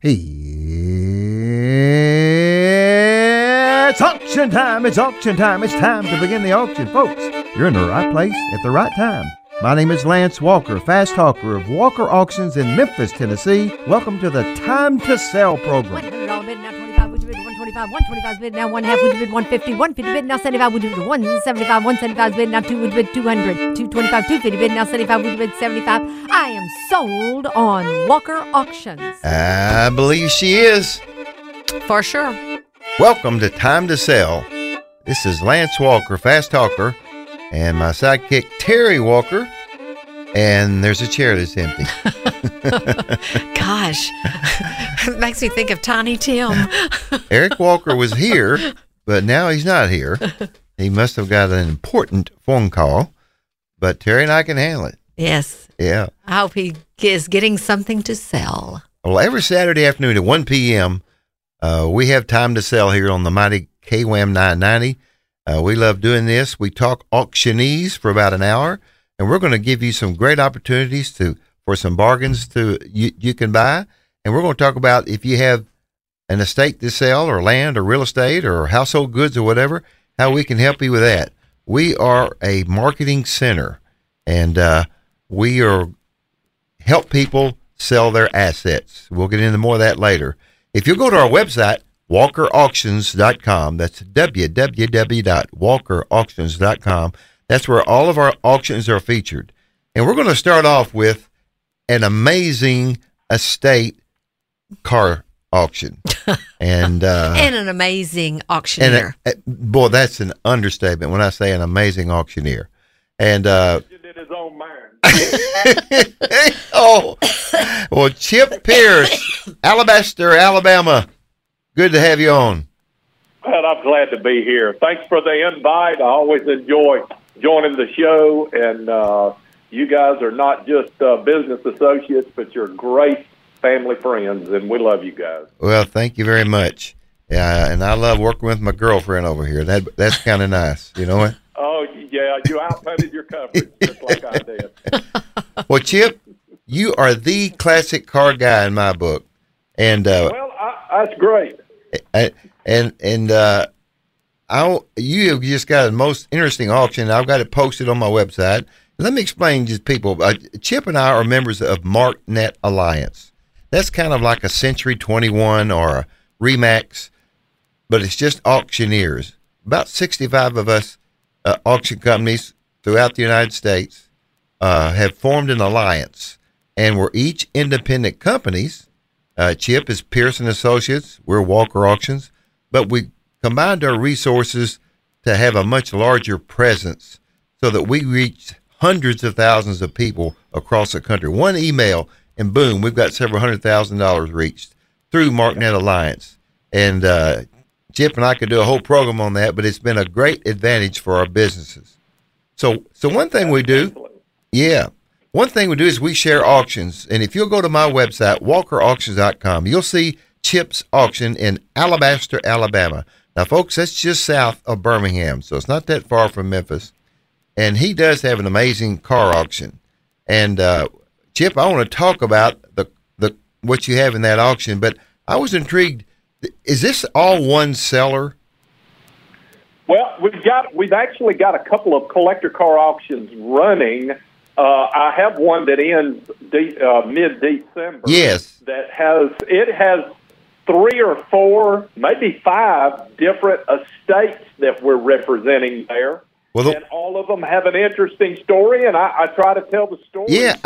It's auction time, it's auction time, it's time to begin the auction, folks. You're in the right place at the right time. My name is Lance Walker, Fast Talker of Walker Auctions in Memphis, Tennessee. Welcome to the Time to Sell program. 100 all bid, now 25, would you bid 125, 125's bid, now one half, would you bid 150, 150 bid, now 75, would you bid 175, 175's bid, now two, would you bid 200, 225, 250 bid, now 75, would you bid 75. I am sold on Walker Auctions. I believe she is. For sure. Welcome to Time to Sell. This is Lance Walker, Fast Talker, and my sidekick, Terry Walker, and there's a chair that's empty. Gosh, it makes me think of Tiny Tim. Eric Walker was here, but now he's not here. He must have got an important phone call, but Terry and I can handle it. Yes. Yeah. I hope he is getting something to sell. Well, every Saturday afternoon at 1 p.m., we have Time to Sell here on the Mighty KWAM 990. We love doing this. We talk auctionees for about an hour, and we're going to give you some great opportunities for some bargains you can buy. And we're going to talk about if you have an estate to sell or land or real estate or household goods or whatever, how we can help you with that. We are a marketing center, and we are help people sell their assets. We'll get into more of that later. If you go to our website, walkerauctions.com. That's www.walkerauctions.com. That's where all of our auctions are featured. And we're going to start off with an amazing estate car auction. And and an amazing auctioneer. Boy, that's an understatement when I say an amazing auctioneer. And you did his own mind. Oh, well, Chip Pearce, Alabaster, Alabama. Good to have you on. Well, I'm glad to be here. Thanks for the invite. I always enjoy joining the show, and you guys are not just business associates, but you're great family friends, and we love you guys. Well, thank you very much. Yeah, and I love working with my girlfriend over here. That's kind of nice. You know what? Oh, yeah, you outputted your coverage just like I did. Well, Chip, you are the classic car guy in my book, and well, that's great. You have just got the most interesting auction. I've got it posted on my website. Let me explain to people. Chip and I are members of MarkNet Alliance. That's kind of like a Century 21 or a Remax, but it's just auctioneers. About 65 of us auction companies throughout the United States have formed an alliance, and we're each independent companies. Chip is Pearson Associates. We're Walker Auctions. But we combined our resources to have a much larger presence so that we reach hundreds of thousands of people across the country. One email, and boom, we've got several $100,000 reached through MarkNet Alliance. And Chip and I could do a whole program on that, but it's been a great advantage for our businesses. So one thing we do, yeah. One thing we do is we share auctions, and if you'll go to my website, walkerauctions.com, you'll see Chip's auction in Alabaster, Alabama. Now, folks, that's just south of Birmingham, so it's not that far from Memphis, and he does have an amazing car auction. And, Chip, I want to talk about the what you have in that auction, but I was intrigued. Is this all one seller? Well, we've actually got a couple of collector car auctions running. I have one that ends mid-December. Yes, it has 3 or 4, maybe 5 different estates that we're representing there, and all of them have an interesting story. And I try to tell the story. Yeah,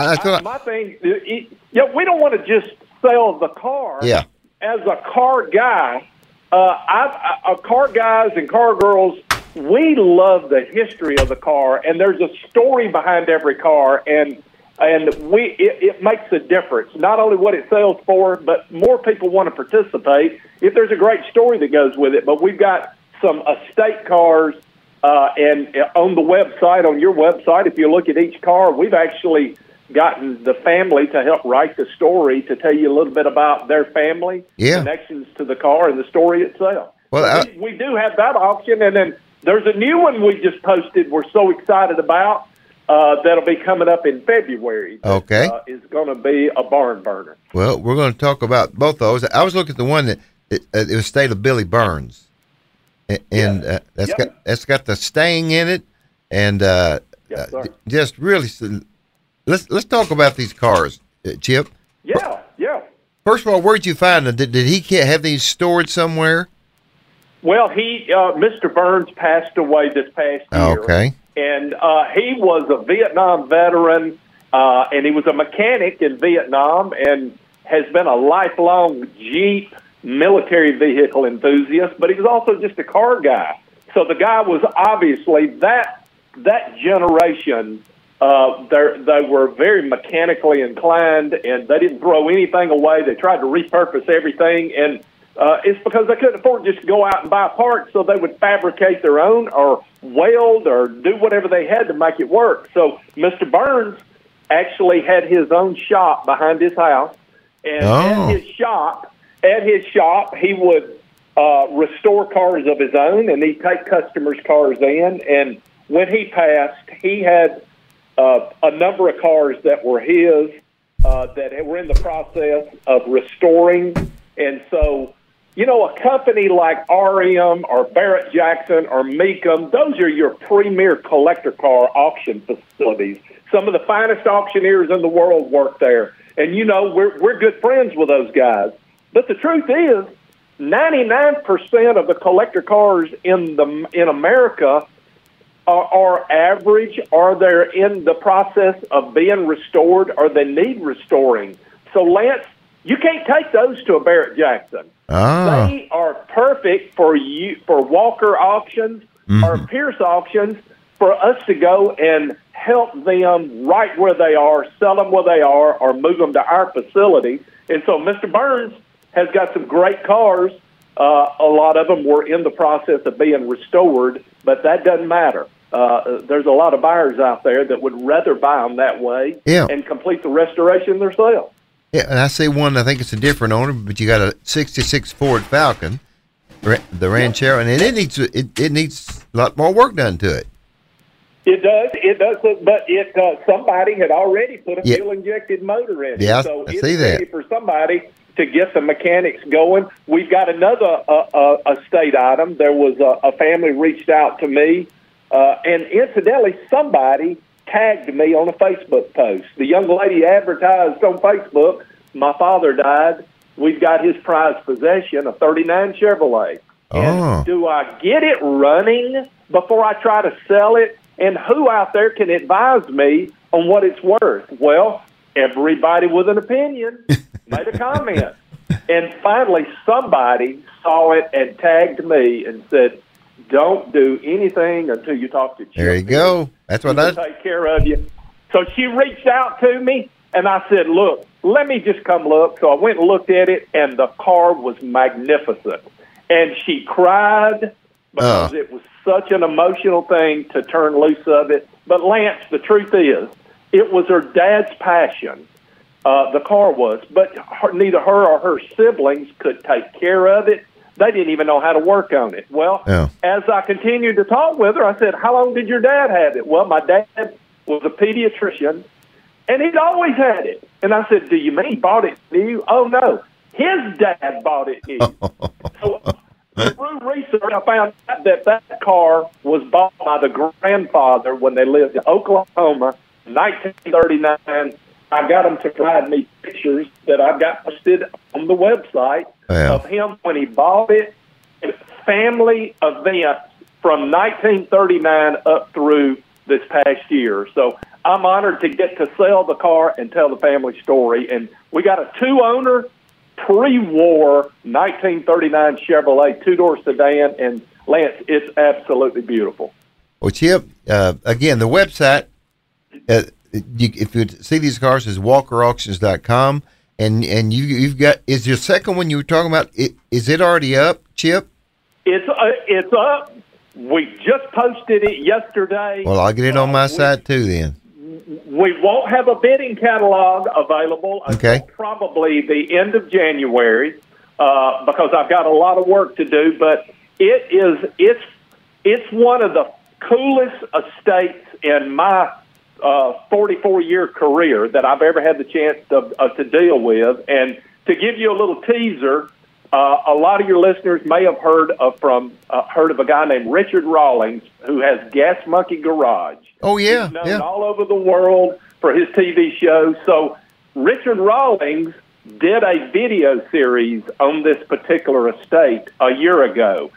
my thing. We don't want to just sell the car. Yeah. As a car guy, car guys and car girls. We love the history of the car, and there's a story behind every car, and it makes a difference. Not only what it sells for, but more people want to participate if there's a great story that goes with it. But we've got some estate cars, and on the website, on your website, if you look at each car, we've actually gotten the family to help write the story to tell you a little bit about their family, connections to the car, and the story itself. Well, we do have that auction, and then there's a new one we just posted we're so excited about. That'll be coming up in February. Okay. It's going to be a barn burner. Well, we're going to talk about both those. I was looking at the one that it was State of Billy Burns, and that's got the staying in it, and just really. Let's talk about these cars, Chip. Yeah. First of all, where'd you find them? Did he have these stored somewhere? Well, Mr. Burns passed away this past year. Okay. And he was a Vietnam veteran, and he was a mechanic in Vietnam and has been a lifelong Jeep military vehicle enthusiast, but he was also just a car guy. So the guy was obviously that generation, they were very mechanically inclined, and they didn't throw anything away. They tried to repurpose everything, and it's because they couldn't afford just to go out and buy parts, so they would fabricate their own or weld or do whatever they had to make it work. So Mr. Burns actually had his own shop behind his house, and at his shop he would restore cars of his own, and he'd take customers' cars in. And when he passed, he had a number of cars that were his that were in the process of restoring. And so, you know, a company like REM or Barrett Jackson or Mecum, those are your premier collector car auction facilities. Some of the finest auctioneers in the world work there. And, you know, we're good friends with those guys. But the truth is, 99% of the collector cars in America are average, or they're in the process of being restored, or they need restoring. So, Lance, you can't take those to a Barrett Jackson. Oh. They are perfect for Walker Auctions or Pearce Auctions, for us to go and help them right where they are, sell them where they are, or move them to our facility. And so Mr. Burns has got some great cars. A lot of them were in the process of being restored, but that doesn't matter. There's a lot of buyers out there that would rather buy them that way and complete the restoration themselves. Yeah, and I see one, I think it's a different owner, but you got a 66 Ford Falcon, the Ranchero, and it needs a lot more work done to it. It does, but somebody had already put a fuel-injected motor in it. Yeah, so I see that. So it's for somebody to get the mechanics going. We've got another estate item. There was a family reached out to me, and incidentally, somebody tagged me on a Facebook post. The young lady advertised on Facebook, "My father died. We've got his prized possession, a 39 Chevrolet. And do I get it running before I try to sell it? And who out there can advise me on what it's worth?" Well, everybody with an opinion made a comment. And finally, somebody saw it and tagged me and said, "Don't do anything until you talk to Chip." There you go. That's what I take care of you. So she reached out to me, and I said, "Look, let me just come look." So I went and looked at it, and the car was magnificent. And she cried because it was such an emotional thing to turn loose of it. But Lance, the truth is, it was her dad's passion. The car was, but neither her or her siblings could take care of it. They didn't even know how to work on it. Well, as I continued to talk with her, I said, "How long did your dad have it?" Well, my dad was a pediatrician, and he'd always had it. And I said, "Do you mean he bought it new?" "Oh, no. His dad bought it new." So through research, I found out that car was bought by the grandfather when they lived in Oklahoma in 1939. I got him to provide me pictures that I got posted on the website of him when he bought it. It's family events from 1939 up through this past year. So I'm honored to get to sell the car and tell the family story. And we got a two-owner, pre-war 1939 Chevrolet two-door sedan. And, Lance, it's absolutely beautiful. Well, Chip, again, the website... if you see these cars, is walkerauctions.com, and you've got, is your second one you were talking about? Is it already up, Chip? It's up. We just posted it yesterday. Well, I'll get it on my side too. Then we won't have a bidding catalog available until probably the end of January, because I've got a lot of work to do. But it's one of the coolest estates in my 44-year career that I've ever had the chance to deal with. And to give you a little teaser, a lot of your listeners may have heard of a guy named Richard Rawlings, who has Gas Monkey Garage. Oh, yeah. He's known all over the world for his TV show. So Richard Rawlings did a video series on this particular estate a year ago.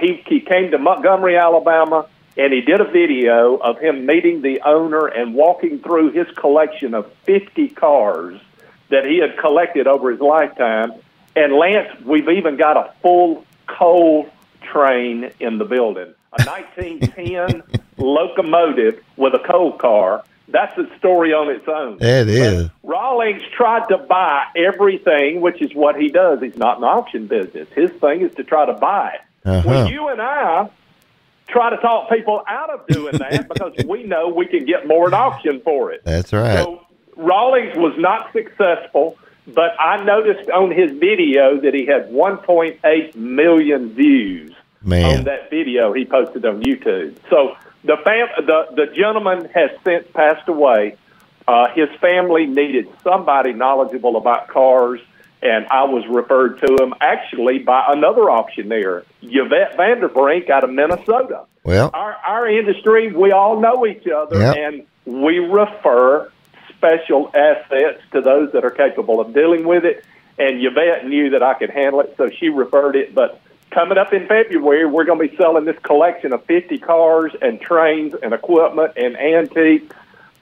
He came to Montgomery, Alabama, and he did a video of him meeting the owner and walking through his collection of 50 cars that he had collected over his lifetime. And, Lance, we've even got a full coal train in the building, a 1910 locomotive with a coal car. That's a story on its own. It is. Rawlings tried to buy everything, which is what he does. He's not an auction business. His thing is to try to buy it. When you and I try to talk people out of doing that, because we know we can get more at auction for it. That's right. So Rawlings was not successful, but I noticed on his video that he had 1.8 million views on that video he posted on YouTube. So the gentleman has since passed away. His family needed somebody knowledgeable about cars, and I was referred to him actually by another auctioneer, Yvette Vanderbrink out of Minnesota. Well, our industry, we all know each other, and we refer special assets to those that are capable of dealing with it. And Yvette knew that I could handle it, so she referred it. But coming up in February, we're going to be selling this collection of 50 cars and trains and equipment and antiques.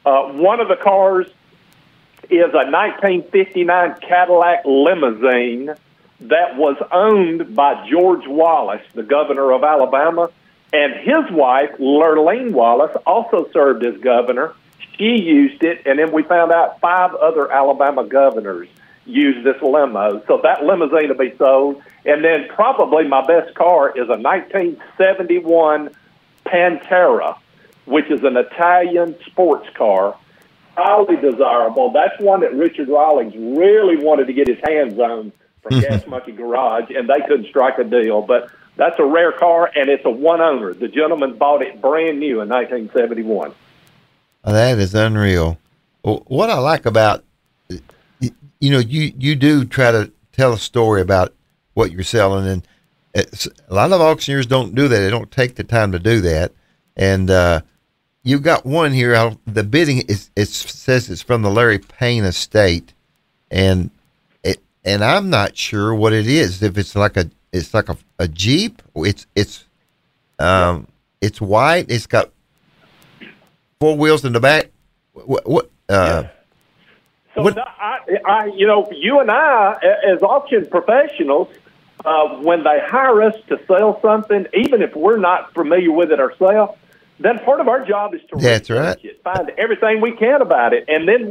One of the cars is a 1959 Cadillac limousine that was owned by George Wallace, the governor of Alabama, and his wife, Lurleen Wallace, also served as governor. She used it, and then we found out 5 other Alabama governors used this limo. So that limousine will be sold. And then probably my best car is a 1971 Pantera, which is an Italian sports car. Highly desirable. That's one that Richard Rawlings really wanted to get his hands on from Gas Monkey Garage, and they couldn't strike a deal. But that's a rare car, and it's a one-owner. The gentleman bought it brand new in 1971. That is unreal. What I like about, you know, you do try to tell a story about what you're selling, and it's, a lot of auctioneers don't do that. They don't take the time to do that. And you've got one here. The bidding is, it says it's from the Larry Payne estate, and I'm not sure what it is. If it's like a Jeep, it's white. It's got 4 wheels in the back. You know, you and I, as auction professionals, when they hire us to sell something, even if we're not familiar with it ourselves, then part of our job is to research it, find everything we can about it, and then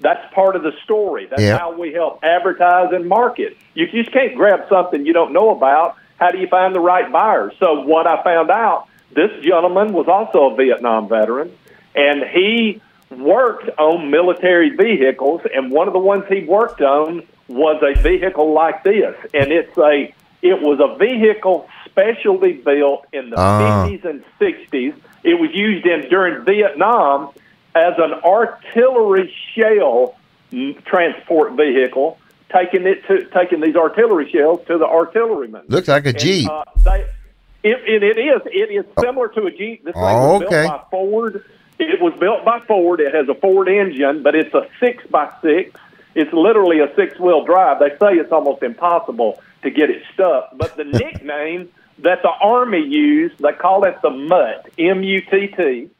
that's part of the story. That's how we help advertise and market. You just can't grab something you don't know about. How do you find the right buyer? So what I found out, this gentleman was also a Vietnam veteran, and he worked on military vehicles, and one of the ones he worked on was a vehicle like this. And it was a vehicle specially built in the 50s and 60s. It was used during Vietnam as an artillery shell transport vehicle, taking these artillery shells to the artillerymen. Looks like a Jeep. It is similar to a Jeep. This thing was built by Ford. It was built by Ford. It has a Ford engine, but it's a 6x6. It's literally a 6-wheel drive. They say it's almost impossible to get it stuck. But the nickname that the Army used, they call it the MUTT, M-U-T-T.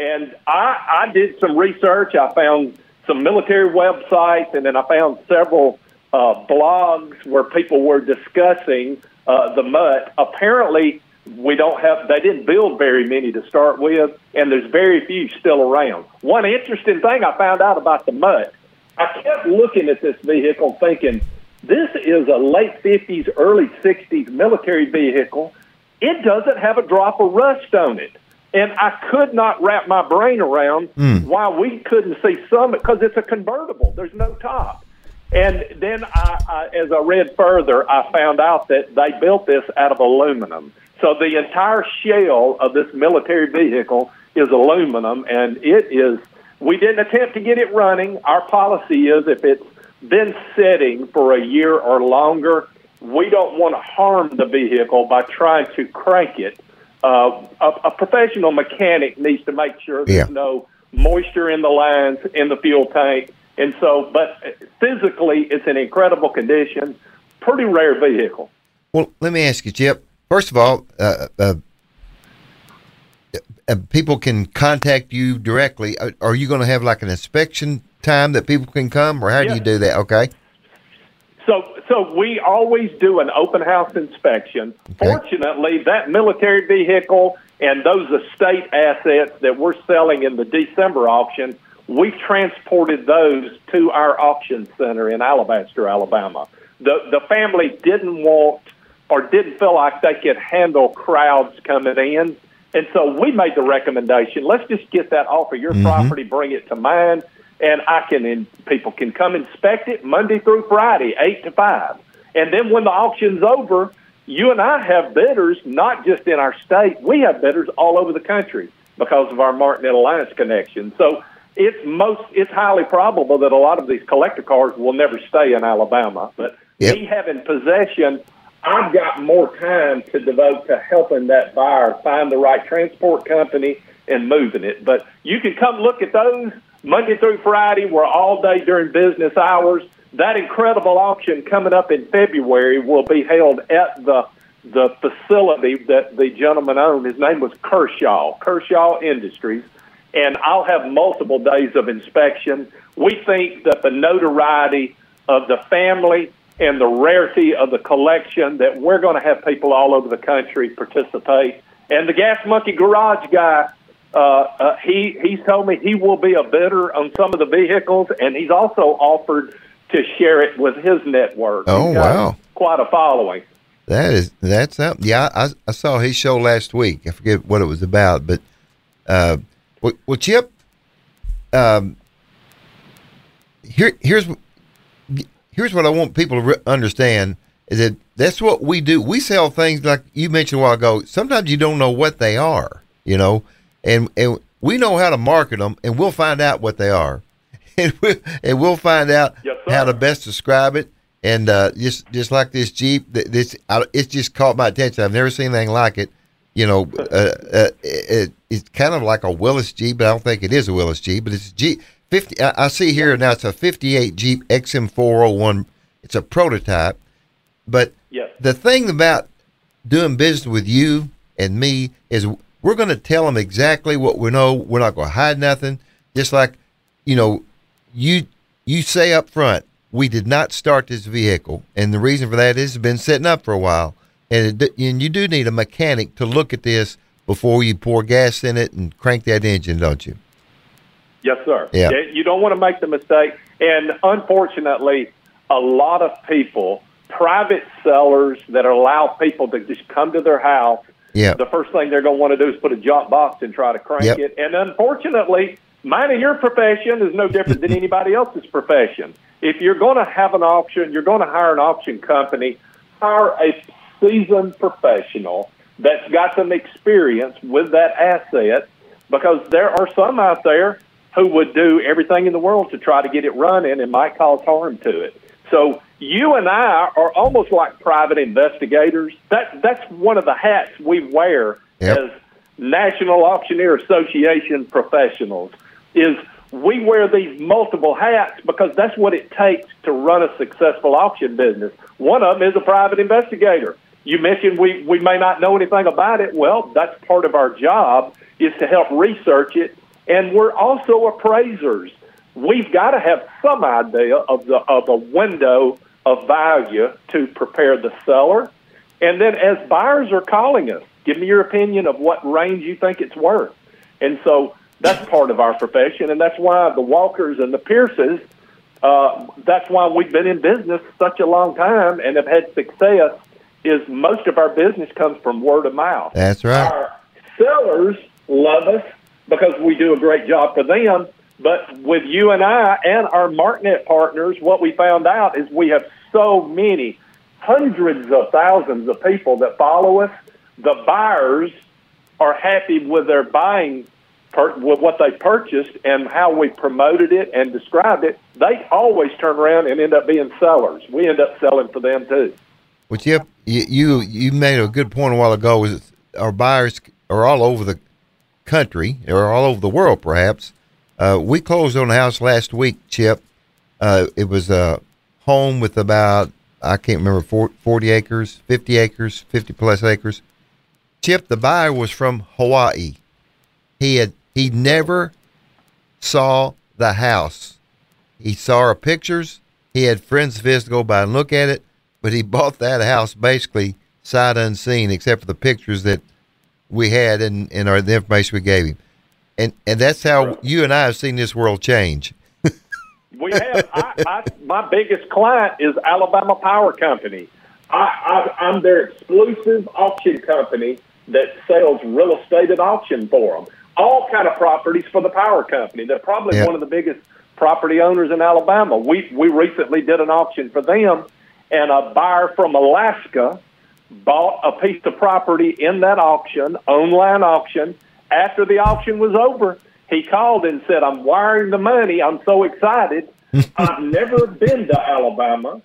And I did some research. I found some military websites, and then I found several blogs where people were discussing the MUTT. Apparently, they didn't build very many to start with, and there's very few still around. One interesting thing I found out about the MUTT, I kept looking at this vehicle thinking, this is a late 50s, early 60s military vehicle. It doesn't have a drop of rust on it. And I could not wrap my brain around why we couldn't see some, because it's a convertible. There's no top. And then as I read further, I found out that they built this out of aluminum. So the entire shell of this military vehicle is aluminum, and it is We didn't attempt to get it running. Our policy is if it's been sitting for a year or longer, we don't want to harm the vehicle by trying to crank it. A professional mechanic needs to make sure there's no moisture in the lines, in the fuel tank. And so, but physically, it's in incredible condition. Pretty rare vehicle. Well, let me ask you, Chip. First of all, people can contact you directly. Are you going to have like an inspection time that people can come, or how do you do that? Okay. So we always do an open house inspection. Okay. Fortunately, that military vehicle and those estate assets that we're selling in the December auction, we transported those to our auction center in Alabaster, Alabama. The family didn't want or didn't feel like they could handle crowds coming in. And so we made the recommendation, let's just get that off of your property, bring it to mine, and people can come inspect it Monday through Friday, 8 to 5. And then when the auction's over, you and I have bidders, not just in our state. We have bidders all over the country because of our MarkNet Alliance connection. So it's highly probable that a lot of these collector cars will never stay in Alabama. But me having possession, I've got more time to devote to helping that buyer find the right transport company and moving it. But you can come look at those Monday through Friday. We're all day during business hours. That incredible auction coming up in February will be held at the facility that the gentleman owned. His name was Kershaw Industries. And I'll have multiple days of inspection. We think that the notoriety of the family and the rarity of the collection, that we're going to have people all over the country participate. And the Gas Monkey Garage guy, he told me he will be a bidder on some of the vehicles, and he's also offered to share it with his network. Oh, wow. Quite a following. That's up. Yeah, I saw his show last week. I forget what it was about, but well, Chip, here's what I want people to understand is that that's what we do. We sell things like you mentioned a while ago. Sometimes you don't know what they are, you know, and we know how to market them, and we'll find out what they are, and we'll find out how to best describe it. And just like this Jeep, it's just caught my attention. I've never seen anything like it. You know, it's kind of like a Willis Jeep, but I don't think it is a Willis Jeep, but it's a Jeep. I see here now it's a 58 Jeep XM401. It's a prototype. But the thing about doing business with you and me is we're going to tell them exactly what we know. We're not going to hide nothing. Just like, you know, you say up front, we did not start this vehicle. And the reason for that is it's been sitting up for a while. And you do need a mechanic to look at this before you pour gas in it and crank that engine, don't you? Yes, sir. Yeah. You don't want to make the mistake. And unfortunately, a lot of people, private sellers that allow people to just come to their house, the first thing they're going to want to do is put a jump box and try to crank it. And unfortunately, mine and your profession is no different than anybody else's profession. If you're going to have an auction, you're going to hire an auction company, hire a seasoned professional that's got some experience with that asset, because there are some out there who would do everything in the world to try to get it running and might cause harm to it. So you and I are almost like private investigators. That's one of the hats we wear as National Auctioneer Association professionals, is we wear these multiple hats because that's what it takes to run a successful auction business. One of them is a private investigator. You mentioned we may not know anything about it. Well, that's part of our job, is to help research it. And we're also appraisers. We've got to have some idea of a window of value to prepare the seller. And then as buyers are calling us, give me your opinion of what range you think it's worth. And so that's part of our profession, and that's why the Walkers and the Pearces, that's why we've been in business such a long time and have had success, is most of our business comes from word of mouth. That's right. Our sellers love us because we do a great job for them. But with you and I and our MarkNet partners, what we found out is we have so many hundreds of thousands of people that follow us. The buyers are happy with their buying what they purchased and how we promoted it and described it, they always turn around and end up being sellers. We end up selling for them too. But you made a good point a while ago. Is our buyers are all over the country or all over the world, perhaps. We closed on a house last week, Chip. It was a home with about, I can't remember, 40 acres, 50 acres, 50-plus acres. Chip, the buyer was from Hawaii. He never saw the house. He saw our pictures. He had friends of his to go by and look at it, but he bought that house basically sight unseen, except for the pictures that we had and the information we gave him. And that's how you and I have seen this world change. We have. My biggest client is Alabama Power Company. I'm their exclusive auction company that sells real estate at auction for them. All kind of properties for the power company. They're probably one of the biggest property owners in Alabama. We recently did an auction for them, and a buyer from Alaska bought a piece of property in that auction, online auction. After the auction was over, he called and said, "I'm wiring the money. I'm so excited. I've never been to Alabama,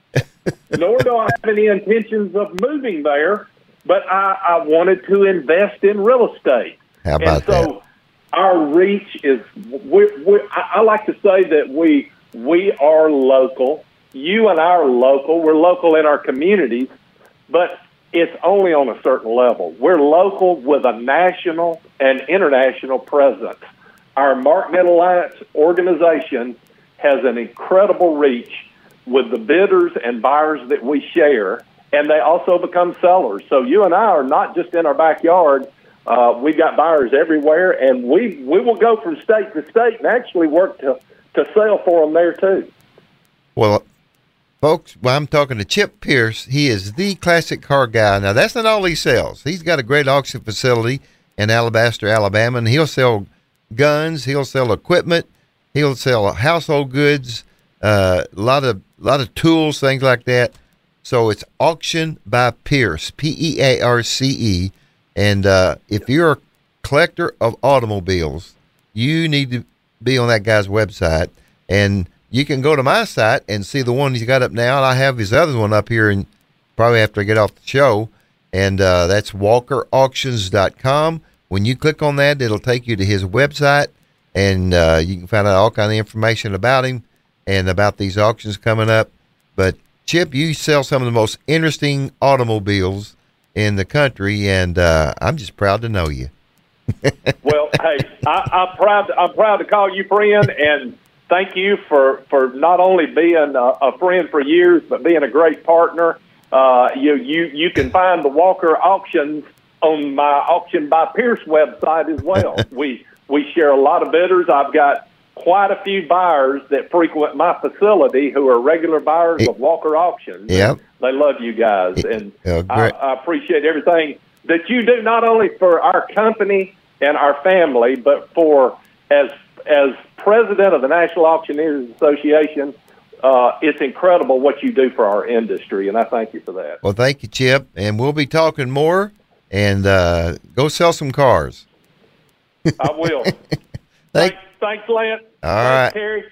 nor do I have any intentions of moving there, but I wanted to invest in real estate." How about and so that? Our reach is, I like to say that we are local. You and I are local. We're local in our communities, but it's only on a certain level. We're local with a national and international presence. Our MarkNet Alliance organization has an incredible reach with the bidders and buyers that we share, and they also become sellers. So you and I are not just in our backyard. We've got buyers everywhere, and we will go from state to state and actually work to sell for them there too. Well, folks, I'm talking to Chip Pearce. He is the classic car guy. Now, that's not all he sells. He's got a great auction facility in Alabaster, Alabama, and he'll sell guns. He'll sell equipment. He'll sell household goods, a lot of tools, things like that. So it's Auction by Pearce, P-E-A-R-C-E. And if you're a collector of automobiles, you need to be on that guy's website. And you can go to my site and see the one he's got up now. And I have his other one up here and probably after I get off the show. And that's walkerauctions.com. When you click on that, it'll take you to his website. And you can find out all kind of information about him and about these auctions coming up. But, Chip, you sell some of the most interesting automobiles in the country, and I'm just proud to know you. Well, hey, I'm proud to call you friend, and thank you for not only being a friend for years, but being a great partner. You can find the Walker Auctions on my Auction by Pearce website as well. We share a lot of bidders. I've got quite a few buyers that frequent my facility who are regular buyers of Walker Auctions. Yep. They love you guys, and I appreciate everything that you do, not only for our company and our family, but for as president of the National Auctioneers Association. It's incredible what you do for our industry, and I thank you for that. Well, thank you, Chip, and we'll be talking more, and go sell some cars. I will. Thanks, Lance. All right. Thanks, Terry.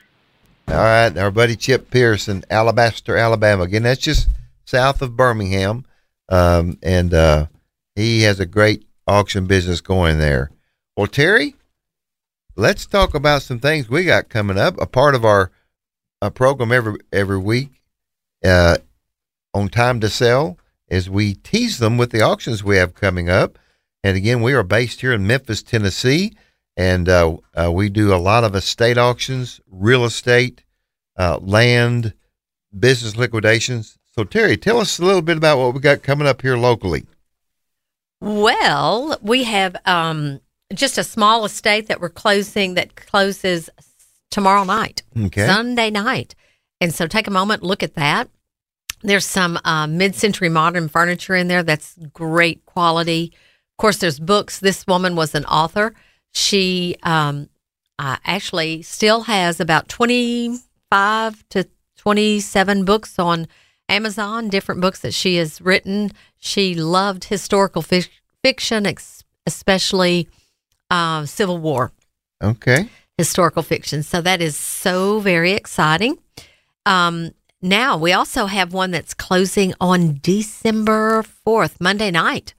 All right. Our buddy Chip Pearce in Alabaster, Alabama. Again, that's just south of Birmingham. And he has a great auction business going there. Well, Terry, let's talk about some things we got coming up. A part of our program every week on Time to Sell is we tease them with the auctions we have coming up. And again, we are based here in Memphis, Tennessee. And we do a lot of estate auctions, real estate, land, business liquidations. So, Terry, tell us a little bit about what we got coming up here locally. Well, we have just a small estate that we're closing that closes tomorrow night, Sunday night. And so take a moment, look at that. There's some mid-century modern furniture in there that's great quality. Of course, there's books. This woman was an author. She actually still has about 25 to 27 books on Amazon, different books that she has written. She loved historical fiction, especially Civil War. Okay. Historical fiction. So that is so very exciting. Now, we also have one that's closing on December 4th, Monday night.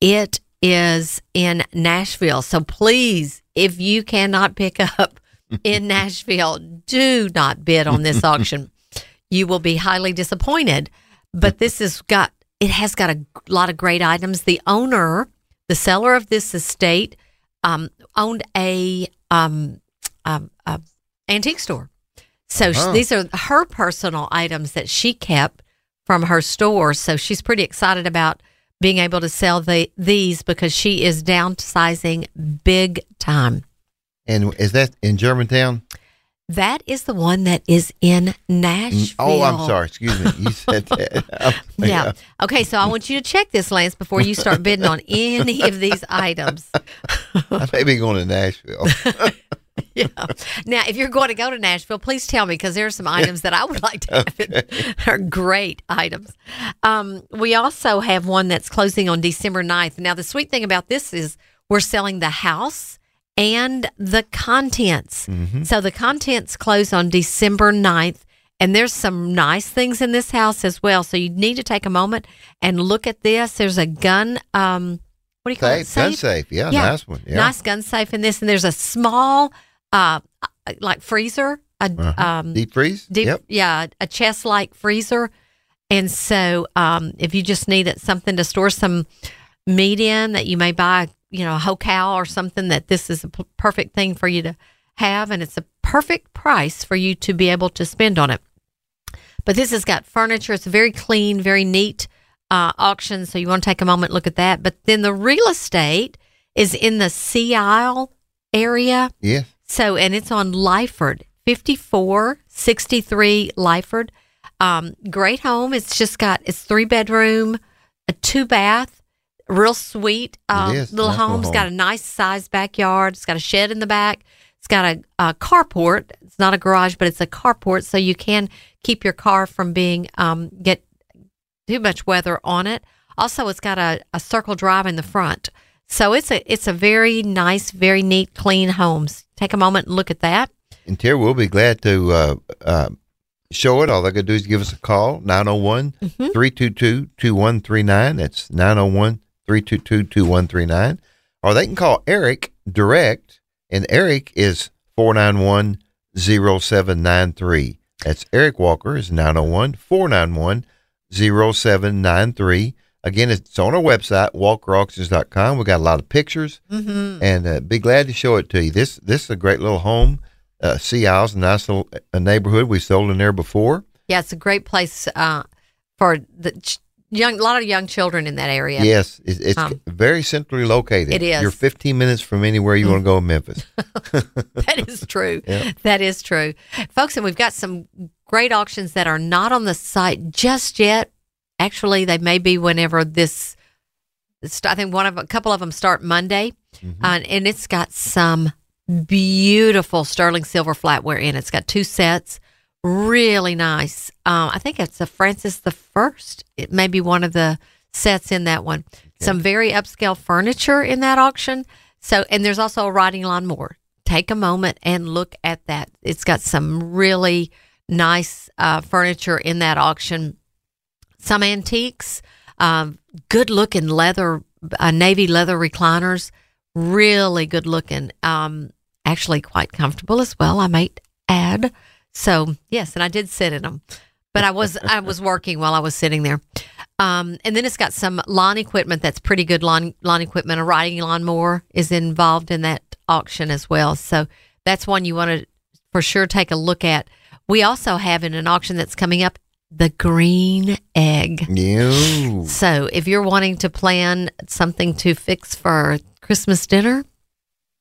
It is in Nashville. So please, if you cannot pick up in Nashville, do not bid on this auction. You will be highly disappointed. But this has got, it has got a lot of great items. The owner, the seller of this estate, owned a antique store. So these are her personal items that she kept from her store. So she's pretty excited about being able to sell these because she is downsizing big time. And is that in Germantown? That is the one that is in Nashville. Oh, I'm sorry. Excuse me. You said that. Yeah. Okay, so I want you to check this, Lance, before you start bidding on any of these items. I may be going to Nashville. Yeah. Now, if you're going to go to Nashville, please tell me, because there are some items that I would like to have. Okay. Are great items. We also have one that's closing on December 9th. Now, the sweet thing about this is we're selling the house and the contents. Mm-hmm. So the contents close on December 9th, and there's some nice things in this house as well. So you need to take a moment and look at this. There's a gun... what do you call it? Safe? Gun safe. Yeah, nice one. Yeah. Nice gun safe in this. And there's a small... like freezer, deep freeze, yep. Yeah, a chest like freezer, and so if you just need something to store some meat in that you may buy, a whole cow or something, that this is a perfect thing for you to have, and it's a perfect price for you to be able to spend on it. But this has got furniture; it's a very clean, very neat auction. So you want to take a moment, look at that. But then the real estate is in the Sea Isle area, yeah. So, and it's on Lyford, 5463 Lyford. Great home. It's just got, it's 3-bedroom, a 2-bath, real sweet little home. It's got a nice sized backyard. It's got a shed in the back. It's got a carport. It's not a garage, but it's a carport. So you can keep your car from being, get too much weather on it. Also, it's got a circle drive in the front. So it's a very nice, very neat, clean home. Take a moment and look at that. And Terry, we'll be glad to show it. All they got to do is give us a call, 901-322-2139. That's 901-322-2139. Or they can call Eric direct, and Eric is 491-0793. That's Eric Walker is 901-491-0793. Again, it's on our website, walkerauctions.com. We got a lot of pictures, and be glad to show it to you. This is a great little home. Sea Isle's a nice little neighborhood. We sold in there before. Yeah, it's a great place for the young. A lot of young children in that area. Yes, it's very centrally located. It is. You're 15 minutes from anywhere you want to go in Memphis. That is true. Yeah. That is true. Folks, and we've got some great auctions that are not on the site just yet. Actually, they may be whenever this. I think a couple of them start Monday, and it's got some beautiful sterling silver flatware in it. It's got 2 sets, really nice. I think it's a Francis I. It may be one of the sets in that one. Okay. Some very upscale furniture in that auction. So, and there's also a riding lawnmower. Take a moment and look at that. It's got some really nice furniture in that auction. Some antiques, good-looking leather, navy leather recliners, really good-looking, actually quite comfortable as well, I might add. So, yes, and I did sit in them, but I was working while I was sitting there. And then it's got some lawn equipment that's pretty good lawn equipment. A riding lawnmower is involved in that auction as well. So that's one you want to for sure take a look at. We also have in an auction that's coming up, the green egg. Ew. So if you're wanting to plan something to fix for Christmas dinner,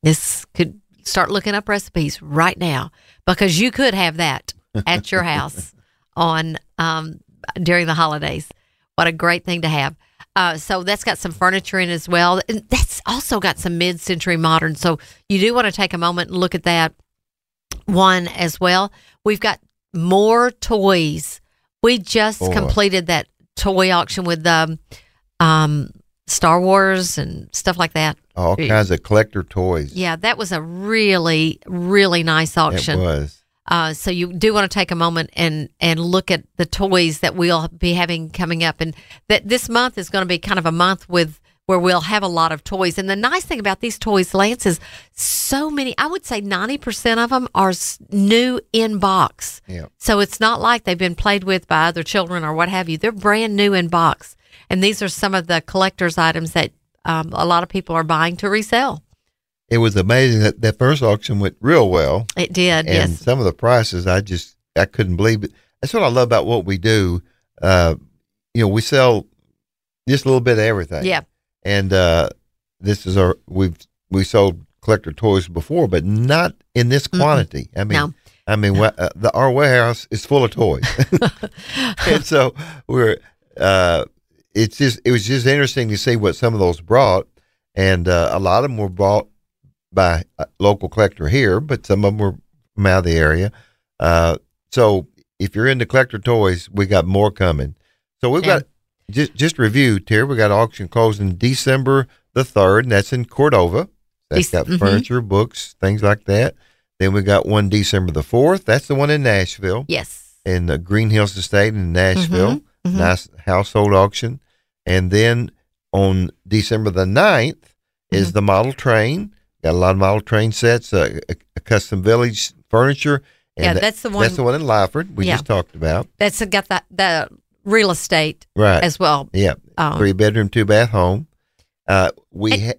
this could start looking up recipes right now, because you could have that at your house on during the holidays. What a great thing to have. So that's got some furniture in as well. And that's also got some mid-century modern. So you do want to take a moment and look at that one as well. We've got more toys. We just completed that toy auction with Star Wars and stuff like that. All kinds of collector toys. Yeah, that was a really, really nice auction. It was. So you do want to take a moment and look at the toys that we'll be having coming up. And this month is going to be kind of a month with where we'll have a lot of toys. And the nice thing about these toys, Lance, is so many, I would say 90% of them are new in box. Yeah. So it's not like they've been played with by other children or what have you. They're brand new in box. And these are some of the collector's items that a lot of people are buying to resell. It was amazing that that first auction went real well. It did, and yes. And some of the prices, I couldn't believe it. That's what I love about what we do. We sell just a little bit of everything. Yeah. And this is we sold collector toys before, but not in this quantity. Mm-hmm. Our warehouse is full of toys. And so it was just interesting to see what some of those brought. And a lot of them were bought by a local collector here, but some of them were from out of the area. So if you're into collector toys, we got more coming. So we've got just review, Terry. We got auction closing December the 3rd, and that's in Cordova. That's got furniture, books, things like that. Then we got one December the 4th. That's the one in Nashville. Yes. In the Green Hills Estate in Nashville. Mm-hmm. Mm-hmm. Nice household auction. And then on December the 9th is the model train. Got a lot of model train sets, a custom village furniture. And that's the one. That's the one in Lyford we just talked about. That's got the real estate as well. Yeah, 3-bedroom, 2-bath home. With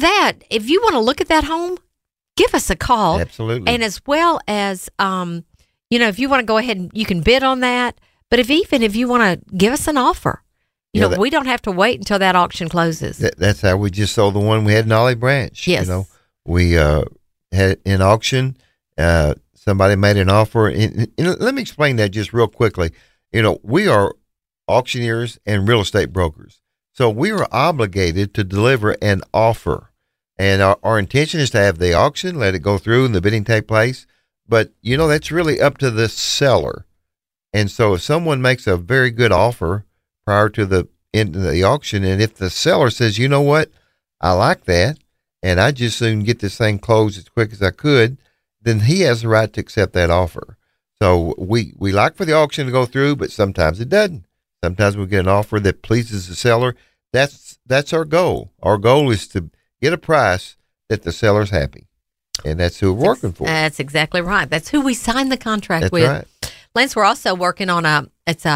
that, if you want to look at that home, give us a call. Absolutely. And as well as, if you want to go ahead and you can bid on that. But if you want to give us an offer, we don't have to wait until that auction closes. That's how we just sold the one we had in Olive Branch. Yes. We had it in auction. Somebody made an offer. And let me explain that just real quickly. We are auctioneers and real estate brokers. So we are obligated to deliver an offer. And our intention is to have the auction, let it go through and the bidding take place. But, that's really up to the seller. And so if someone makes a very good offer prior to the end of the auction, and if the seller says, you know what, I like that, and I just soon get this thing closed as quick as I could, then he has the right to accept that offer. So we like for the auction to go through, but sometimes it doesn't. Sometimes we get an offer that pleases the seller. That's our goal. Our goal is to get a price that the seller's happy, and that's who we're working for. That's exactly right. That's who we signed the contract with. That's right. Lance, we're also working on a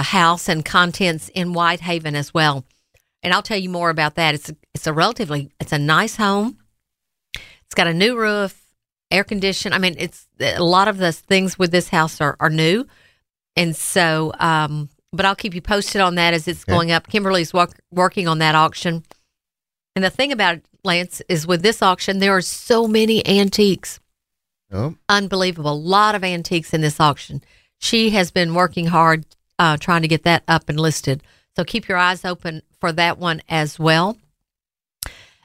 house and contents in Whitehaven as well, and I'll tell you more about that. It's a nice home. It's got a new roof. Air conditioned. It's a lot of the things with this house are new. And so, but I'll keep you posted on that as it's going up. Kimberly's working on that auction. And the thing about it, Lance, is with this auction, there are so many antiques. Oh. Unbelievable. A lot of antiques in this auction. She has been working hard trying to get that up and listed. So keep your eyes open for that one as well.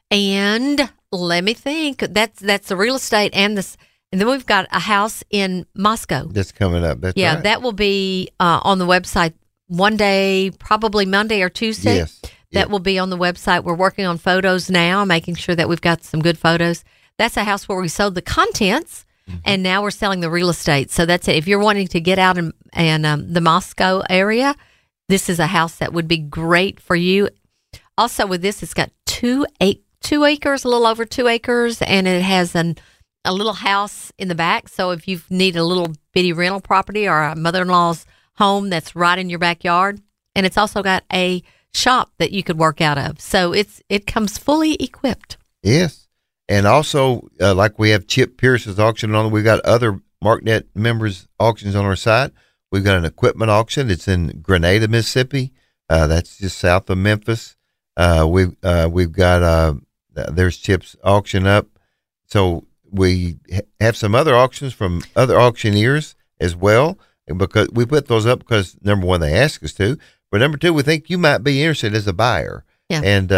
And let me think. That's the real estate and then we've got a house in Moscow that's coming up. That's right. That will be on the website one day, probably Monday or Tuesday. Yes, that will be on the website. We're working on photos now, making sure that we've got some good photos. That's a house where we sold the contents, and now we're selling the real estate. So that's it. If you're wanting to get out and the Moscow area, this is a house that would be great for you. Also, with this, it's got 2 acres, a little over 2 acres, and it has a little house in the back. So if you need a little bitty rental property or a mother-in-law's home, that's right in your backyard. And it's also got a shop that you could work out of. So it comes fully equipped. Yes. And also, like we have Chip Pearce's auction on, we've got other MarkNet members' auctions on our site. We've got an equipment auction. It's in Grenada, Mississippi. That's just south of Memphis. We've got... there's Chip's auction up. So we have some other auctions from other auctioneers as well. And because we put those up because, number one, they ask us to. But number two, we think you might be interested as a buyer. Yeah. And,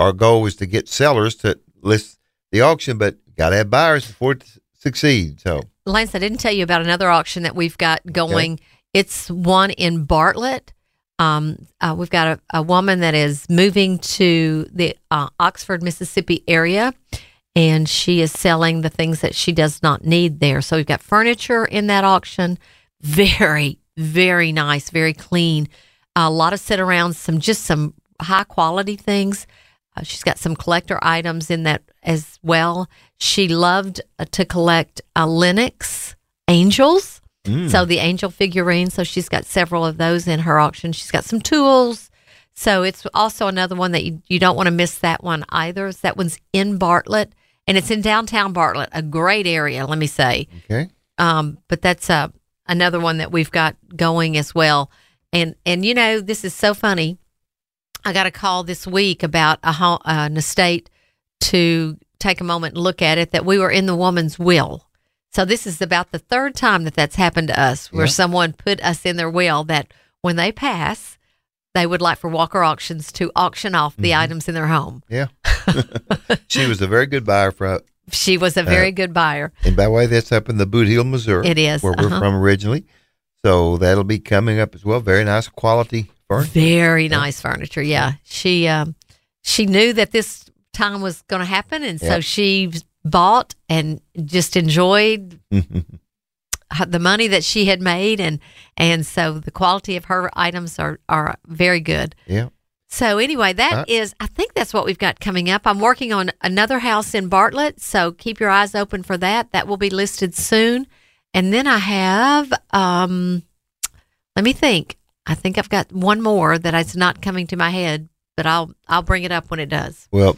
our goal is to get sellers to list the auction, but got to have buyers before it succeeds. So, Lance, I didn't tell you about another auction that we've got going. Okay. It's one in Bartlett. We've got a woman that is moving to the Oxford, Mississippi area, and she is selling the things that she does not need there. So we've got furniture in that auction. Very, very nice, very clean. A lot of sit-arounds, some high-quality things. She's got some collector items in that as well. She loved to collect Linux angels, so the angel figurines. So she's got several of those in her auction. She's got some tools. So it's also another one that you don't want to miss that one either. That one's in Bartlett, and it's in downtown Bartlett, a great area, let me say. Okay. But that's another one that we've got going as well. And you know, this is so funny. I got a call this week about an estate to take a moment and look at it that we were in the woman's will. So this is about the third time that that's happened to us, where someone put us in their will that when they pass, they would like for Walker Auctions to auction off the items in their home. Yeah. She was a very good buyer for. She was a very good buyer. And by the way, that's up in the Boot Heel, Missouri. It is. Where we're from originally. So that'll be coming up as well. Very nice quality furniture. Very nice furniture, yeah. She knew that this time was going to happen, and so she bought and just enjoyed the money that she had made, and so the quality of her items are very good. Yeah. So anyway, that is, I think that's what we've got coming up. I'm working on another house in Bartlett, so keep your eyes open for that. That will be listed soon. And then I have, let me think. I think I've got one more that it's not coming to my head, but I'll bring it up when it does. Well,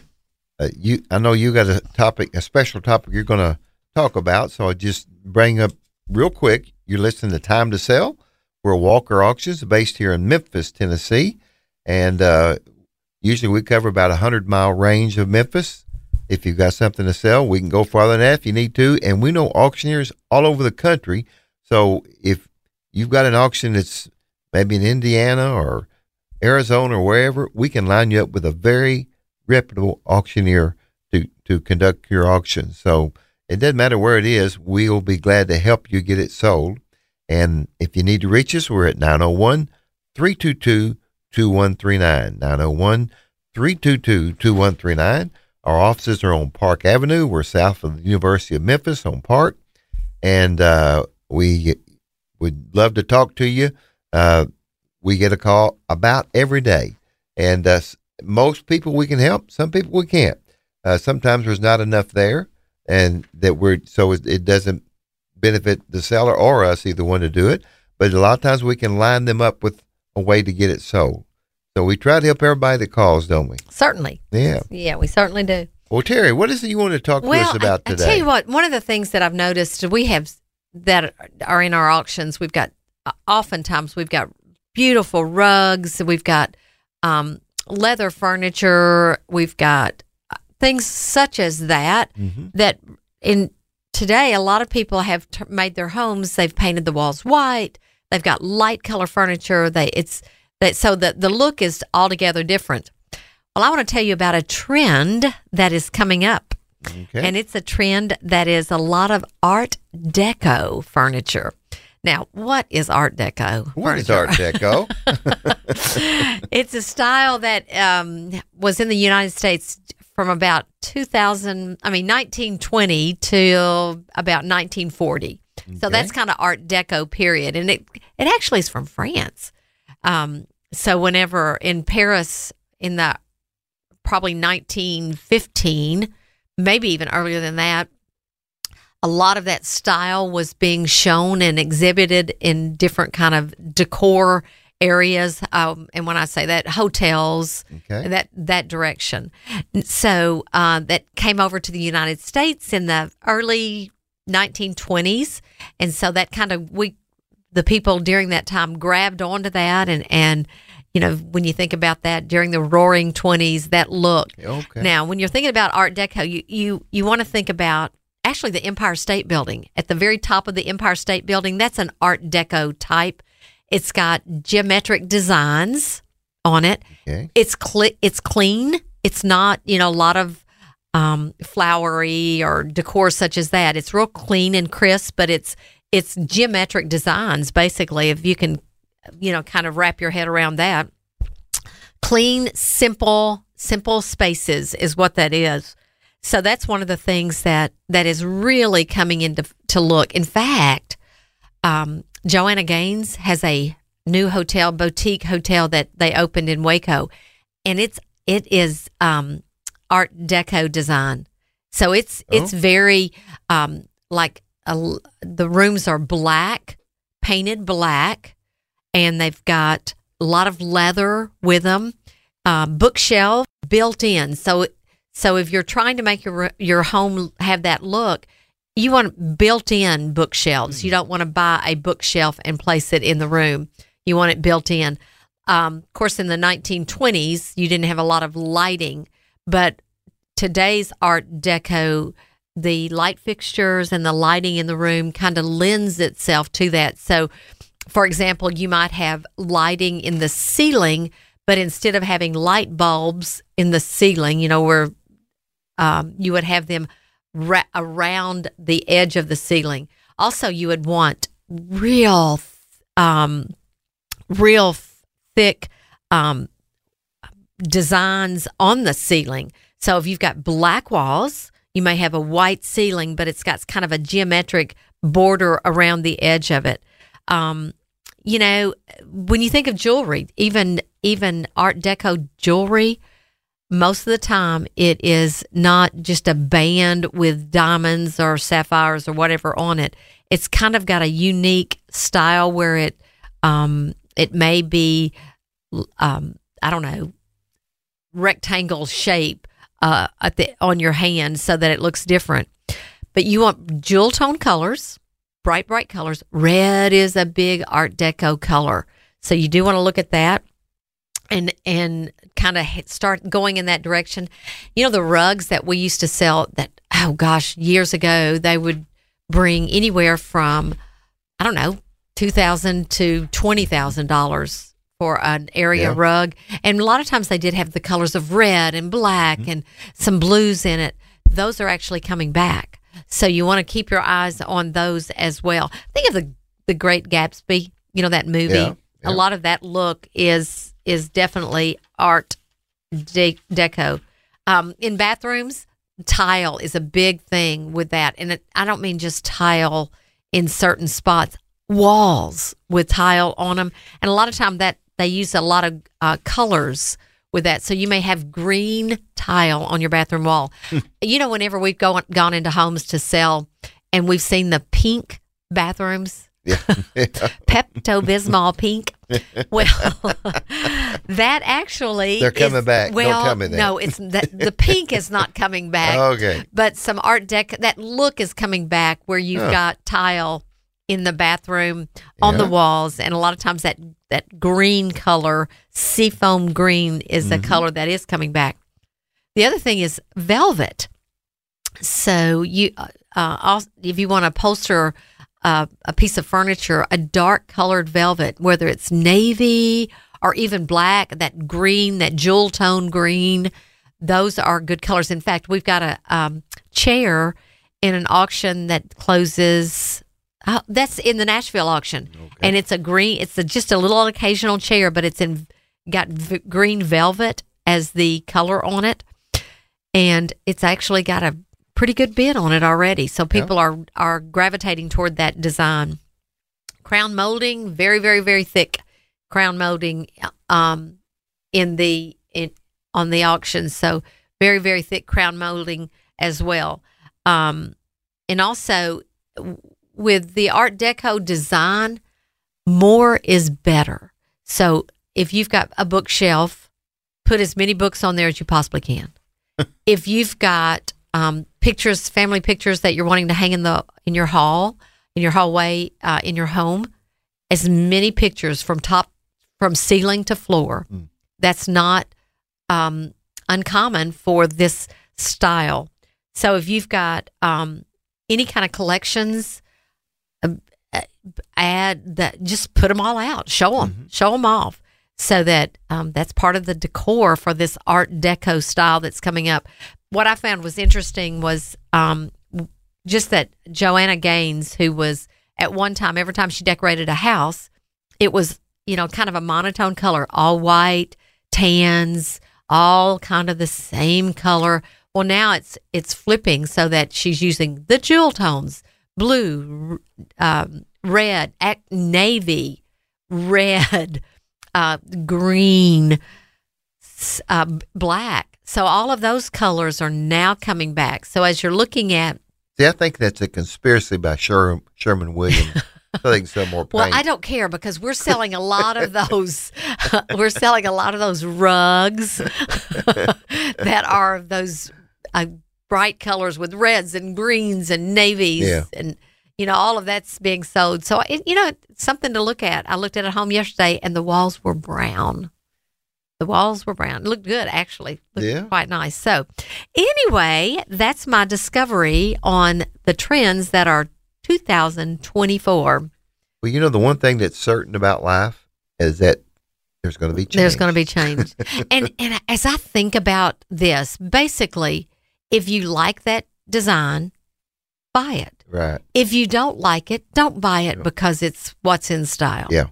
I know you got a special topic you're going to talk about, so I'll just bring up real quick. You're listening to Time to Sell. We're Walker Auctions, based here in Memphis, Tennessee, and usually we cover about 100-mile range of Memphis. If you've got something to sell, we can go farther than that if you need to. And we know auctioneers all over the country. So if you've got an auction that's maybe in Indiana or Arizona or wherever, we can line you up with a very reputable auctioneer to conduct your auction. So it doesn't matter where it is. We'll be glad to help you get it sold. And if you need to reach us, we're at 901-322-2139, 901-322-2139. Our offices are on Park Avenue. We're south of the University of Memphis on Park. And we would love to talk to you. We get a call about every day. And most people we can help. Some people we can't. Sometimes there's not enough there. And that it doesn't benefit the seller or us, either one, to do it. But a lot of times we can line them up with a way to get it sold. So we try to help everybody that calls, don't we? Certainly. Yeah. Yeah, we certainly do. Well, Terry, what is it you want to talk to us about today? I tell you what, one of the things that I've noticed we have that are in our auctions, we've got, oftentimes we've got beautiful rugs, we've got leather furniture, we've got things such as that, that in today a lot of people have made their homes, they've painted the walls white, they've got light color furniture, so the look is altogether different. Well, I want to tell you about a trend that is coming up. Okay. And it's a trend that is a lot of Art Deco furniture. Now, what is Art Deco? It's a style that was in the United States from about 1920 till about 1940. Okay. So that's kind of Art Deco period. And it actually is from France. So whenever in Paris in the probably 1915, maybe even earlier than that, a lot of that style was being shown and exhibited in different kind of decor areas. And when I say that, hotels, that direction. So that came over to the United States in the early 1920s. And so that kind of, the people during that time grabbed onto that, and you know, when you think about that during the Roaring 20s, that look. Okay. Now, when you're thinking about Art Deco, you want to think about actually the Empire State Building. At the very top of the Empire State Building, that's an Art Deco type. It's got geometric designs on it. Okay. It's clean. It's not, a lot of flowery or decor such as that. It's real clean and crisp, but it's geometric designs, basically, if you can you know, kind of wrap your head around that. Clean, simple spaces is what that is. So that's one of the things that is really coming into look. In fact, Joanna Gaines has a new hotel, boutique hotel that they opened in Waco, and it is Art Deco design. So it's very the rooms are black, painted black, and they've got a lot of leather with them, bookshelf built in. So if you're trying to make your home have that look, you want built-in bookshelves. You don't want to buy a bookshelf and place it in the room. You want it built in. Of course, in the 1920s, you didn't have a lot of lighting, but today's Art Deco, the light fixtures and the lighting in the room kind of lends itself to that. So, for example, you might have lighting in the ceiling, but instead of having light bulbs in the ceiling, you know, where you would have them around the edge of the ceiling. Also, you would want real thick designs on the ceiling. So if you've got black walls, you may have a white ceiling, but it's got kind of a geometric border around the edge of it. You know, when you think of jewelry, even Art Deco jewelry, most of the time it is not just a band with diamonds or sapphires or whatever on it. It's kind of got a unique style where it may be, rectangle shape on your hand so that it looks different. But you want jewel tone colors, bright colors. Red is a big Art Deco color, so you do want to look at that and kind of start going in that direction. You know, the rugs that we used to sell years ago, they would bring anywhere from, $2,000 to $20,000 for an area rug. And a lot of times they did have the colors of red and black and some blues in it. Those are actually coming back. So you want to keep your eyes on those as well. Think of the Great Gatsby, you know, that movie. Yeah. Yeah. A lot of that look is definitely Art Deco. In bathrooms, tile is a big thing with that. And I don't mean just tile in certain spots, walls with tile on them. And a lot of time that they use a lot of colors with that. So you may have green tile on your bathroom wall. You know, whenever we've gone into homes to sell and we've seen the pink bathrooms, Pepto-Bismol pink. Well, that actually they're coming back. Well, no, it's that the pink is not coming back. Okay, but some Art Deco, that look is coming back where you've got tile in the bathroom on the walls, and a lot of times that green color, seafoam green, is the color that is coming back. The other thing is velvet. So you, if you want to upholster a piece of furniture, a dark colored velvet, whether it's navy or even black, that green, that jewel tone green, those are good colors. In fact, we've got a chair in an auction that closes. That's in the Nashville auction, and it's a green. It's just a little occasional chair, but it's got green velvet as the color on it, and it's actually got a pretty good bid on it already. So people are gravitating toward that design. Crown molding, very, very, very thick crown molding on the auction. So very, very thick crown molding as well. And also with the Art Deco design, more is better. So if you've got a bookshelf, put as many books on there as you possibly can. If you've got pictures, family pictures that you're wanting to hang in your hall, in your hallway, in your home, as many pictures from ceiling to floor. That's not uncommon for this style. So if you've got any kind of collections, add that. Just put them all out. Show them off. So that that's part of the decor for this Art Deco style that's coming up. What I found was interesting was just that Joanna Gaines, who was at one time, every time she decorated a house, it was you know, kind of a monotone color, all white, tans, all kind of the same color. Well, now it's flipping so that she's using the jewel tones, blue, red, navy, red, green, black. So all of those colors are now coming back. So as you're looking at... See, I think that's a conspiracy by Sherman Williams. So they can sell more paint. Well, I don't care because we're selling a lot of those. We're selling a lot of those rugs that are those bright colors with reds and greens and navies, and you know all of that's being sold. So you know, it's something to look at. I looked at it at home yesterday, and the walls were brown. The walls were brown. It looked good, actually. It looked quite nice. So, anyway, that's my discovery on the trends that are 2024. Well, you know, the one thing that's certain about life is that there's going to be change. There's going to be change. And as I think about this, basically, if you like that design, buy it. Right. If you don't like it, don't buy it because it's what's in style. Yeah.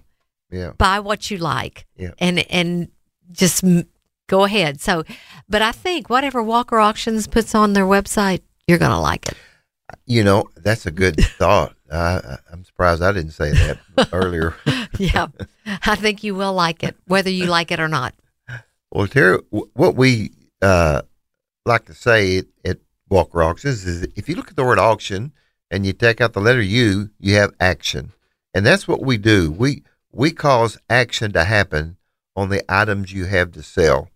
Yeah. Buy what you like. Yeah. And just go ahead. So, but I think whatever Walker Auctions puts on their website, you're going to like it. You know, that's a good thought. I'm surprised I didn't say that earlier. Yeah, I think you will like it, whether you like it or not. Well, Terry, what we like to say at Walker Auctions is if you look at the word auction and you take out the letter U, you have action. And that's what we do. We cause action to happen on the items you have to sell.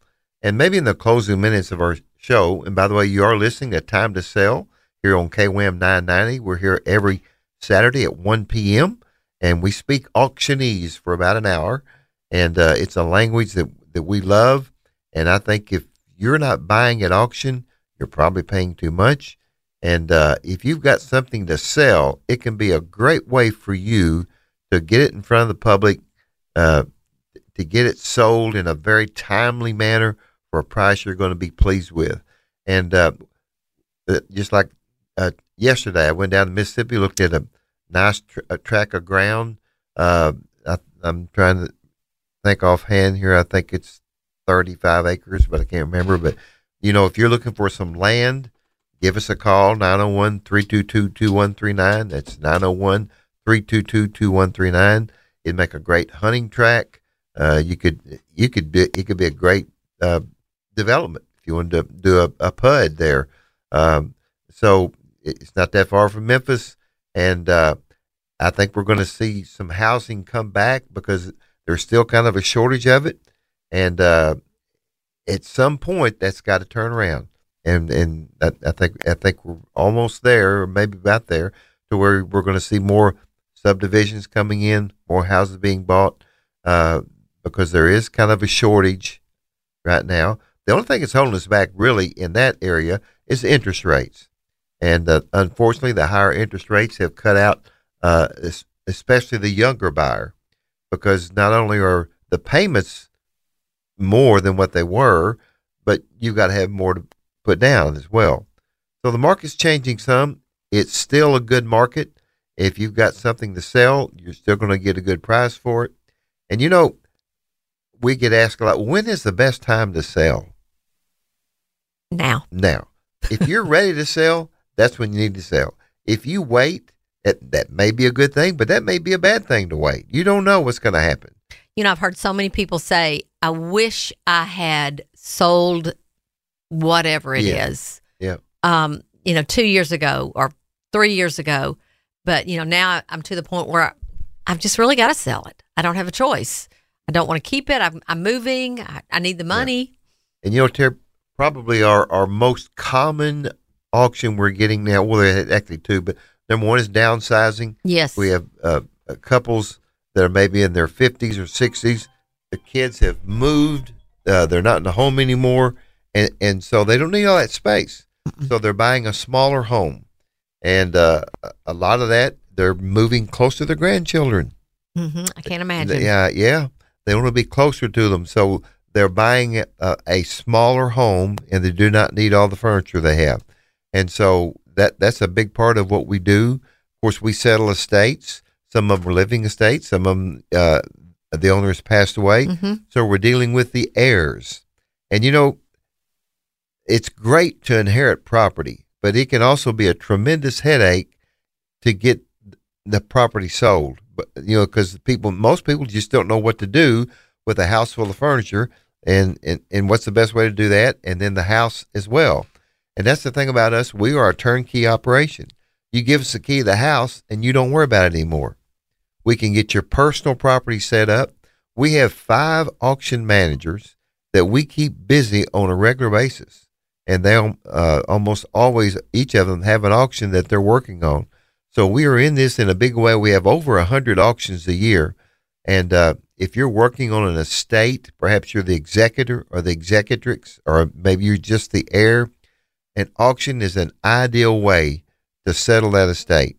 And maybe in the closing minutes of our show, and by the way, you are listening to Time to Sell, here on KWAM 990. We're here every Saturday at 1 p.m. and we speak auctioneese for about an hour. And it's a language that we love. And I think if you're not buying at auction, you're probably paying too much. And if you've got something to sell, it can be a great way for you to get it in front of the public, to get it sold in a very timely manner for a price you're going to be pleased with. And just like yesterday, I went down to Mississippi, looked at a nice track of ground. I'm trying to think offhand here. I think it's 35 acres, but I can't remember. But, you know, if you're looking for some land, give us a call, 901-322-2139. That's 901-322-2139. It'd make a great hunting track. It could be a great development if you wanted to do a PUD there. So it's not that far from Memphis, and I think we're going to see some housing come back because there's still kind of a shortage of it, and at some point that's got to turn around, and I think we're almost there, or maybe about there, to where we're going to see more subdivisions coming in, more houses being bought, because there is kind of a shortage right now. The only thing that's holding us back really in that area is interest rates. And unfortunately, the higher interest rates have cut out, especially the younger buyer, because not only are the payments more than what they were, but you've got to have more to put down as well. So the market's changing some. It's still a good market. If you've got something to sell, you're still going to get a good price for it. And, you know, we get asked a lot, when is the best time to sell? Now. If you're ready to sell, that's when you need to sell. If you wait, that may be a good thing, but that may be a bad thing to wait. You don't know what's going to happen. You know, I've heard so many people say, I wish I had sold whatever it is. Yeah. 2 years ago or 3 years ago. But, you know, now I'm to the point where I've just really got to sell it. I don't have a choice. I don't want to keep it. I'm moving. I need the money. Yeah. And, you know, Terry, probably our most common auction we're getting now, well, there's actually two, but number one is downsizing. Yes. We have couples that are maybe in their 50s or 60s. The kids have moved. They're not in the home anymore. And so they don't need all that space. So they're buying a smaller home. And a lot of that, they're moving close to their grandchildren. Mm-hmm. I can't imagine. Yeah. They want to be closer to them. So they're buying a smaller home, and they do not need all the furniture they have. And so that's a big part of what we do. Of course, we settle estates. Some of them are living estates. Some of them The owner has passed away. Mm-hmm. So we're dealing with the heirs. And, you know, it's great to inherit property, but it can also be a tremendous headache to get the property sold. But, you know, because most people just don't know what to do with a house full of furniture and what's the best way to do that, and then the house as well. And that's the thing about us. We are a turnkey operation. You give us the key to the house, and you don't worry about it anymore. We can get your personal property set up. We have 5 auction managers that we keep busy on a regular basis, and they almost always, each of them, have an auction that they're working on. So we are in this in a big way. We have over 100 auctions a year, and if you're working on an estate, perhaps you're the executor or the executrix, or maybe you're just the heir, an auction is an ideal way to settle that estate.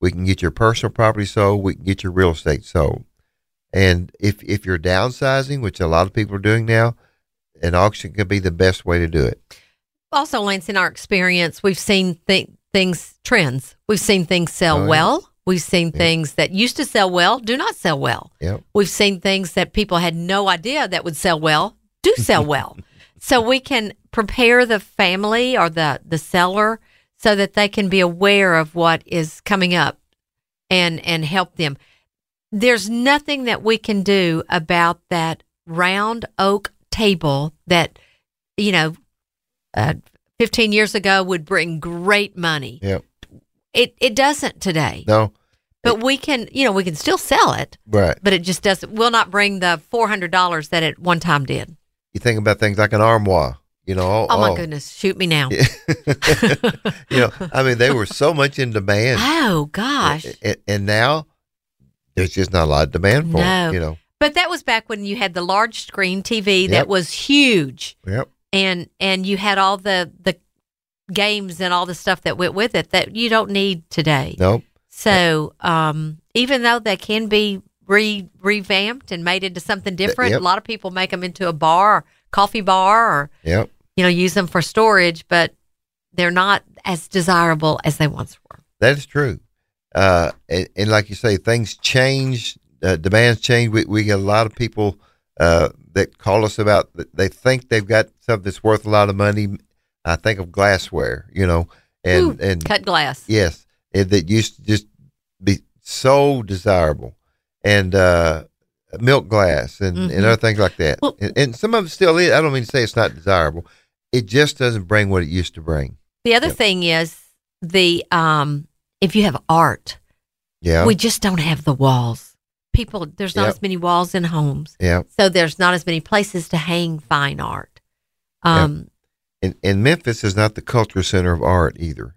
We can get your personal property sold. We can get your real estate sold. And if you're downsizing, which a lot of people are doing now, an auction could be the best way to do it. Also, Lance, in our experience, we've seen things, trends. We've seen things sell well. We've seen things that used to sell well do not sell well. Yep. We've seen things that people had no idea that would sell well do sell well. So we can prepare the family or the seller so that they can be aware of what is coming up and help them. There's nothing that we can do about that round oak table that, you know, 15 years ago would bring great money. Yep. It doesn't today. No. But we can, you know, we can still sell it. Right. But it just doesn't, will not bring the $400 that it one time did. You think about things like an armoire, you know. Oh, my goodness. Shoot me now. You know, I mean, they were so much in demand. Oh, gosh. And now there's just not a lot of demand for it, you know. But that was back when you had the large screen TV that was huge. Yep. And you had all the games and all the stuff that went with it that you don't need today. Nope. So even though they can be revamped and made into something different, a lot of people make them into a bar, coffee bar, or you know, use them for storage, but they're not as desirable as they once were. That is true. And like you say, things change, demands change. We get a lot of people that call us about, they think they've got something that's worth a lot of money. I think of glassware, you know, and cut glass. Yes. That used to just be so desirable, and milk glass and other things like that. Well, and some of it still is. I don't mean to say it's not desirable. It just doesn't bring what it used to bring. The other thing is if you have art, we just don't have the walls. People, there's not as many walls in homes. Yeah. So there's not as many places to hang fine art. And Memphis is not the culture center of art either.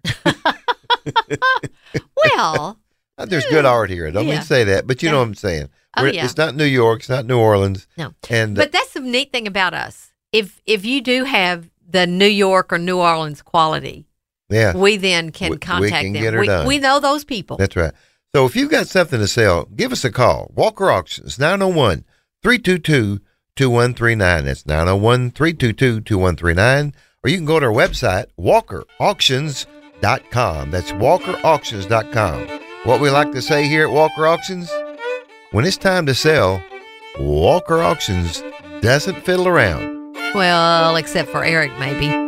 Well, there's good art here. I don't mean to say that, but you know what I'm saying. It's not New York. It's not New Orleans. No. But that's the neat thing about us. If you do have the New York or New Orleans quality, we then can contact them. Get her done. We know those people. That's right. So if you've got something to sell, give us a call. Walker Auctions, 901-322-2139. That's 901-322-2139. Or you can go to our website, walkerauctions.com. That's walkerauctions.com. What we like to say here at Walker Auctions, when it's time to sell, Walker Auctions doesn't fiddle around. Well, except for Eric, maybe.